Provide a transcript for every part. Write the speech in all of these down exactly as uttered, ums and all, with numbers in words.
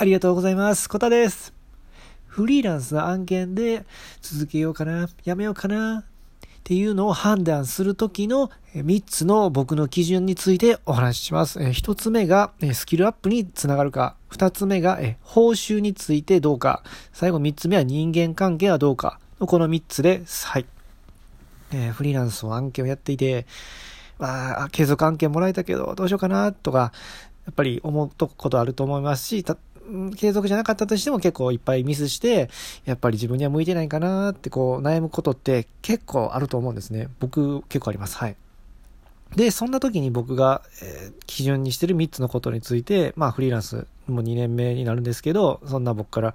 ありがとうございます。コタです。フリーランスの案件で続けようかな、やめようかなっていうのを判断するときのみっつの僕の基準についてお話しします。ひとつめがスキルアップにつながるか、ふたつめが報酬についてどうか、最後みっつめは人間関係はどうかのこのみっつです。はい。えー、フリーランスの案件をやっていて、まあ、継続案件もらえたけどどうしようかなとか、やっぱり思うことあると思いますし、た継続じゃなかったとしても結構いっぱいミスして、やっぱり自分には向いてないかなってこう悩むことって結構あると思うんですね。僕結構あります。はい。で、そんな時に僕が、えー、基準にしてるみっつのことについて、まあフリーランスもうにねんめになるんですけど、そんな僕から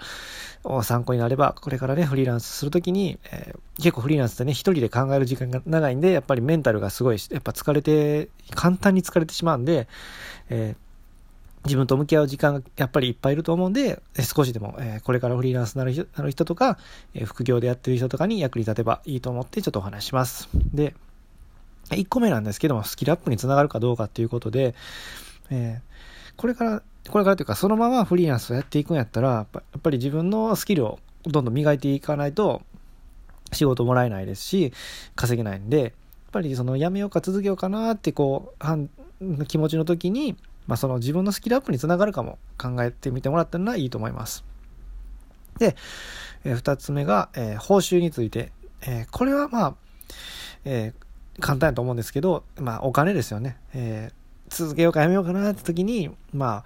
参考になれば、これからね、フリーランスするときに、えー、結構フリーランスってね、一人で考える時間が長いんで、やっぱりメンタルがすごい、やっぱ疲れて、簡単に疲れてしまうんで、えー自分と向き合う時間がやっぱりいっぱいいると思うんで、少しでもこれからフリーランスになる 人, なる人とか、副業でやってる人とかに役に立てばいいと思ってちょっとお話しします。で、いっこめなんですけども、スキルアップにつながるかどうかということで、えー、これから、これからというかそのままフリーランスをやっていくんやったら、やっぱ、やっぱり自分のスキルをどんどん磨いていかないと仕事もらえないですし、稼げないんで、やっぱりそのやめようか続けようかなってこう、気持ちの時に、まあ、その自分のスキルアップにつながるかも考えてみてもらったのはいいと思います。で、えー、ふたつめが、えー、報酬について、えー、これはまあ、えー、簡単だと思うんですけど、まあお金ですよね。えー、続けようかやめようかなって時に、ま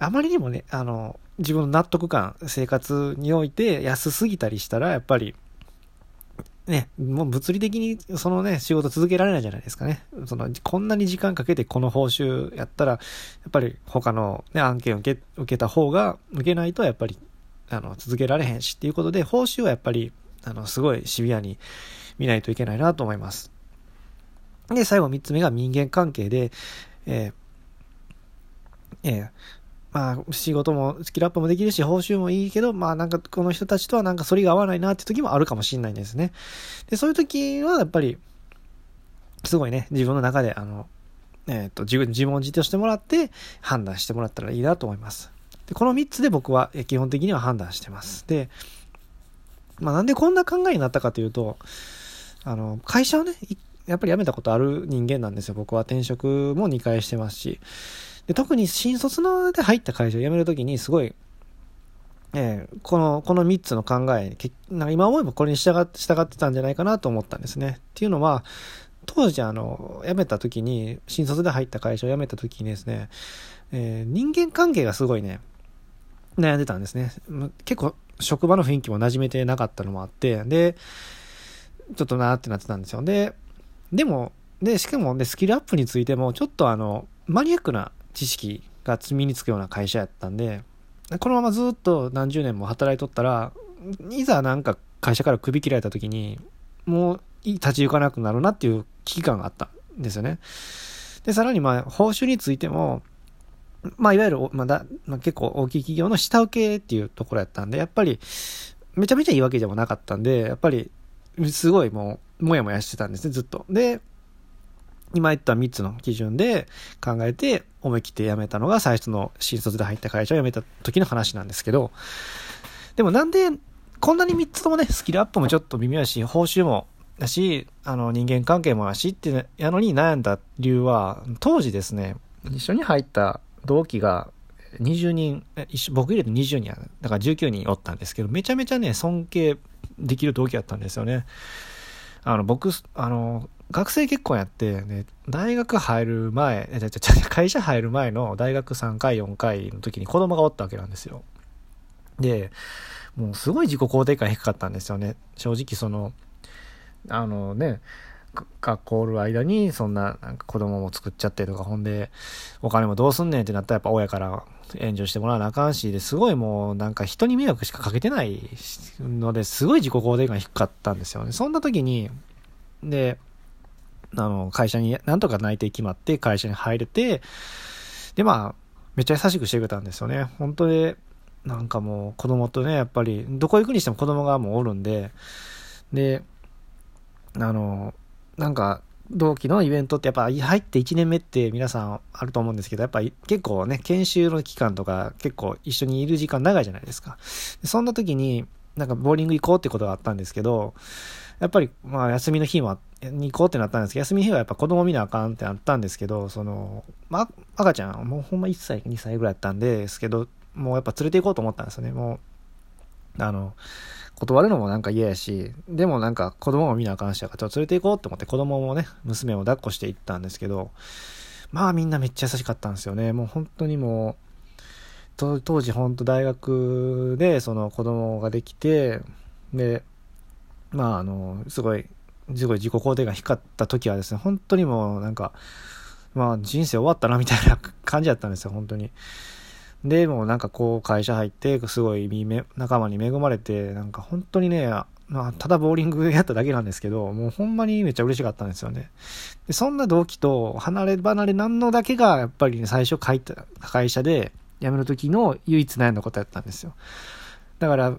ああまりにもね、あの自分の納得感、生活において安すぎたりしたらやっぱり。ね、もう物理的にそのね仕事続けられないじゃないですかね。そのこんなに時間かけてこの報酬やったらやっぱり他の、ね、案件を受け、受けた方が受けないとやっぱりあの続けられへんしっていうことで報酬はやっぱりあのすごいシビアに見ないといけないなと思います。で最後みっつめが人間関係で、えー、えーまあ、仕事もスキルアップもできるし報酬もいいけど、まあなんかこの人たちとはなんか反りが合わないなって時もあるかもしれないんですね。で、そういう時はやっぱりすごいね自分の中であの、えー、と自問自答してもらって判断してもらったらいいなと思います。で、このみっつで僕は基本的には判断してます。で、まあなんでこんな考えになったかというと、あの会社をねやっぱり辞めたことある人間なんですよ。僕は転職もにかいしてますし。で特に新卒ので入った会社を辞めるときにすごい、えー、この、このみっつの考え、なんか今思えばこれに従って、従ってたんじゃないかなと思ったんですね。っていうのは、当時あの、辞めたときに、新卒で入った会社を辞めたときにですね、えー、人間関係がすごいね、悩んでたんですね。結構職場の雰囲気も馴染めてなかったのもあって、で、ちょっとなーってなってたんですよ。で、でも、で、しかもね、スキルアップについても、ちょっとあの、マニアックな、知識が身につくような会社やったんで、このままずっと何十年も働いとったら、いざなんか会社から首切られた時に、もう立ち行かなくなるなっていう危機感があったんですよね。で、さらにまあ報酬についても、まあいわゆるまだ、まあ、結構大きい企業の下請けっていうところやったんで、やっぱりめちゃめちゃいいわけでもなかったんで、やっぱりすごいもうもやもやしてたんですねずっと。で。今言ったみっつの基準で考えて思い切って辞めたのが最初の新卒で入った会社を辞めた時の話なんですけど、でもなんでこんなにみっつともねスキルアップもちょっと微妙やし報酬もだしあの人間関係もやしってやのに悩んだ理由は、当時ですね一緒に入った同期がにじゅうにん、僕入れてにじゅうにんだからじゅうきゅうにんおったんですけど、めちゃめちゃね尊敬できる同期だったんですよね。あの僕あの学生結婚やって、ね、大学入る前、え、ちょ、ちょ、会社入る前の大学さんかい、よんかいの時に子供がおったわけなんですよ。で、もうすごい自己肯定感低かったんですよね。正直その、あのね、学校おる間にそんな、なんか子供も作っちゃってとか、ほんで、お金もどうすんねんってなったらやっぱ親から援助してもらわなあかんし、ですごいもうなんか人に迷惑しかかけてないので、すごい自己肯定感低かったんですよね。そんな時に、で、あの会社になんとか内定決まって会社に入れて、でまあめっちゃ優しくしてくれたんですよね。本当になんかもう子供とねやっぱりどこ行くにしても子供がもうおるんで、であのなんか同期のイベントってやっぱ入っていちねんめって皆さんあると思うんですけど、やっぱり結構ね、研修の期間とか結構一緒にいる時間長いじゃないですか。そんな時になんかボーリング行こうってことがあったんですけど、やっぱりまあ休みの日もに行こうってなったんですけど、休みの日はやっぱ子供見なあかんってなったんですけど、その、まあ、赤ちゃんもうほんまいっさいにさいぐらいだったんですけど、もうやっぱ連れて行こうと思ったんですよね。もうあの断るのもなんか嫌やし、でもなんか子供も見なあかんしやから、ちょっと連れて行こうと思って子供もね、娘を抱っこして行ったんですけど、まあみんなめっちゃ優しかったんですよね。もう本当にもう当時本当大学でその子供ができて、でまああのすごいすごい自己肯定が低かった時はですね、本当にもうなんかまあ人生終わったなみたいな感じだったんですよ、本当に。でもうなんかこう会社入ってすごい仲間に恵まれて、なんか本当にね、まあただボーリングやっただけなんですけど、もうほんまにめっちゃ嬉しかったんですよね。でそんな同期と離れ離れなんのだけがやっぱり、ね、最初会社で辞める時の唯一悩んだことやったんですよ。だから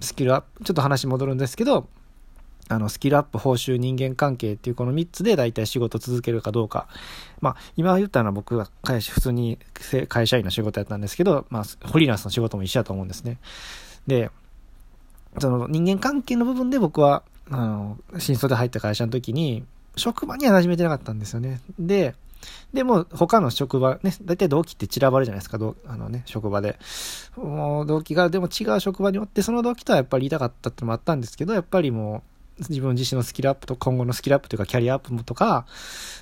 スキルアップ、ちょっと話戻るんですけど、あのスキルアップ、報酬、人間関係っていうこのみっつで大体仕事続けるかどうか。まあ今言ったのは僕は会社普通に会社員の仕事やったんですけど、まあフリーランスの仕事も一緒だと思うんですね。でその人間関係の部分で僕はあの新卒で入った会社の時に職場には馴染めてなかったんですよね。ででも他の職場ね、大体同期って散らばるじゃないですか、あのね職場で。もう同期がでも違う職場におって、その同期とはやっぱり痛かったってのもあったんですけど、やっぱりもう自分自身のスキルアップと今後のスキルアップというかキャリアアップとか、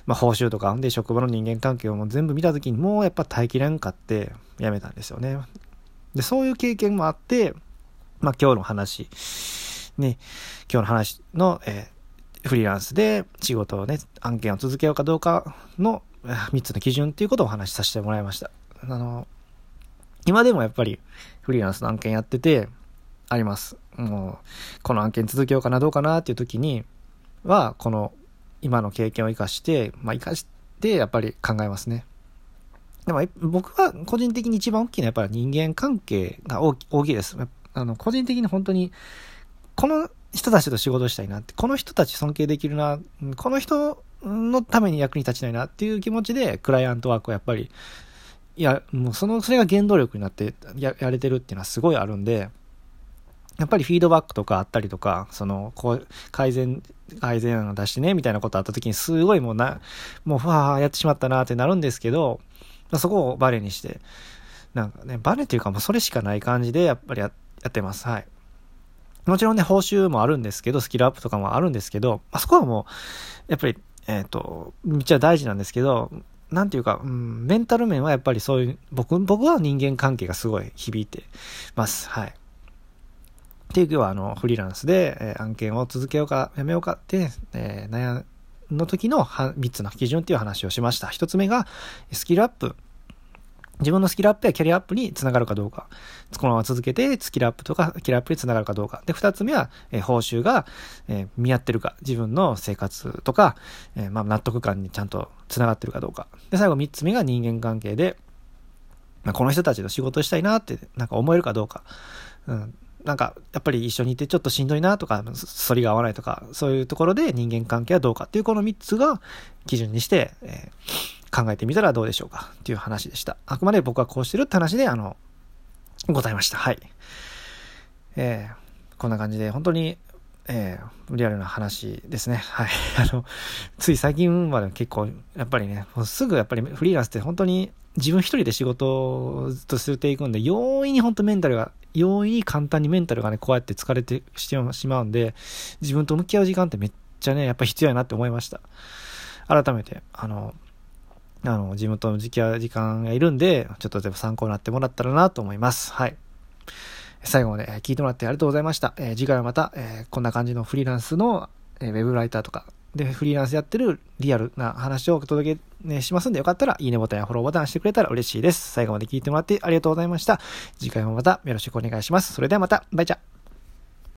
まあ、報酬とかで職場の人間関係をもう全部見た時にもうやっぱ耐えきれんかってやめたんですよね。でそういう経験もあって、まあ、今日の話ね、今日の話の、えー、フリーランスで仕事をね、案件を続けようかどうかのみっつの基準っていうことをお話しさせてもらいました。あの、今でもやっぱりフリーランスの案件やっててあります。もう、この案件続けようかなどうかなっていう時には、この今の経験を生かして、まあ生かしてやっぱり考えますね。でも僕は個人的に一番大きいのはやっぱり人間関係が大き、大きいです。あの、個人的に本当に、この人たちと仕事したいなって、この人たち尊敬できるな、この人のために役に立ちないなっていう気持ちでクライアントワークをやっぱり、いやもうそのそれが原動力になって や, やれてるっていうのはすごいあるんで、やっぱりフィードバックとかあったりとか、そのこう改善改善案を出してねみたいなことあった時にすごいもうなもうふわーやってしまったなってなるんですけど、そこをバネにして、なんかねバネっていうかもうそれしかない感じでやっぱり や, やってます。はい。もちろんね報酬もあるんですけど、スキルアップとかもあるんですけど、あそこはもうやっぱりえっと、めっちゃ大事なんですけど、なんていうか、うん、メンタル面はやっぱりそういう、僕、僕は人間関係がすごい響いてます。はい。っていうか、あの、フリーランスで、えー、案件を続けようか、やめようかって、えー、悩んの時のみっつの基準っていう話をしました。ひとつめが、スキルアップ。自分のスキルアップやキャリアアップにつながるかどうか。このまま続けて、スキルアップとか、キャリアアップにつながるかどうか。で、二つ目は、えー、報酬が、えー、見合ってるか。自分の生活とか、えー、まあ、納得感にちゃんとつながってるかどうか。で、最後三つ目が人間関係で、まあ、この人たちと仕事したいなって、なんか思えるかどうか。うん。なんか、やっぱり一緒にいてちょっとしんどいなとか、反りが合わないとか、そういうところで人間関係はどうかっていう、この三つが基準にして、えー考えてみたらどうでしょうかっていう話でした。あくまで僕はこうしてるって話で、あの、ございました。はい。えー、こんな感じで、本当に、えー、リアルな話ですね。はい。あの、つい最近まで結構、やっぱりね、もうすぐやっぱりフリーランスって本当に自分一人で仕事としていくんで、容易に本当メンタルが、容易に簡単にメンタルがね、こうやって疲れてしまうんで、自分と向き合う時間ってめっちゃね、やっぱり必要やなって思いました。改めて、あの、あの、自分と向き合う時間がいるんで、ちょっとでも参考になってもらったらなと思います。はい。最後まで聞いてもらってありがとうございました。えー、次回はまた、えー、こんな感じのフリーランスの、えー、ウェブライターとかでフリーランスやってるリアルな話をお届け、ね、しますんで、よかったらいいねボタンやフォローボタンしてくれたら嬉しいです。最後まで聞いてもらってありがとうございました。次回もまたよろしくお願いします。それではまた。バイチャ。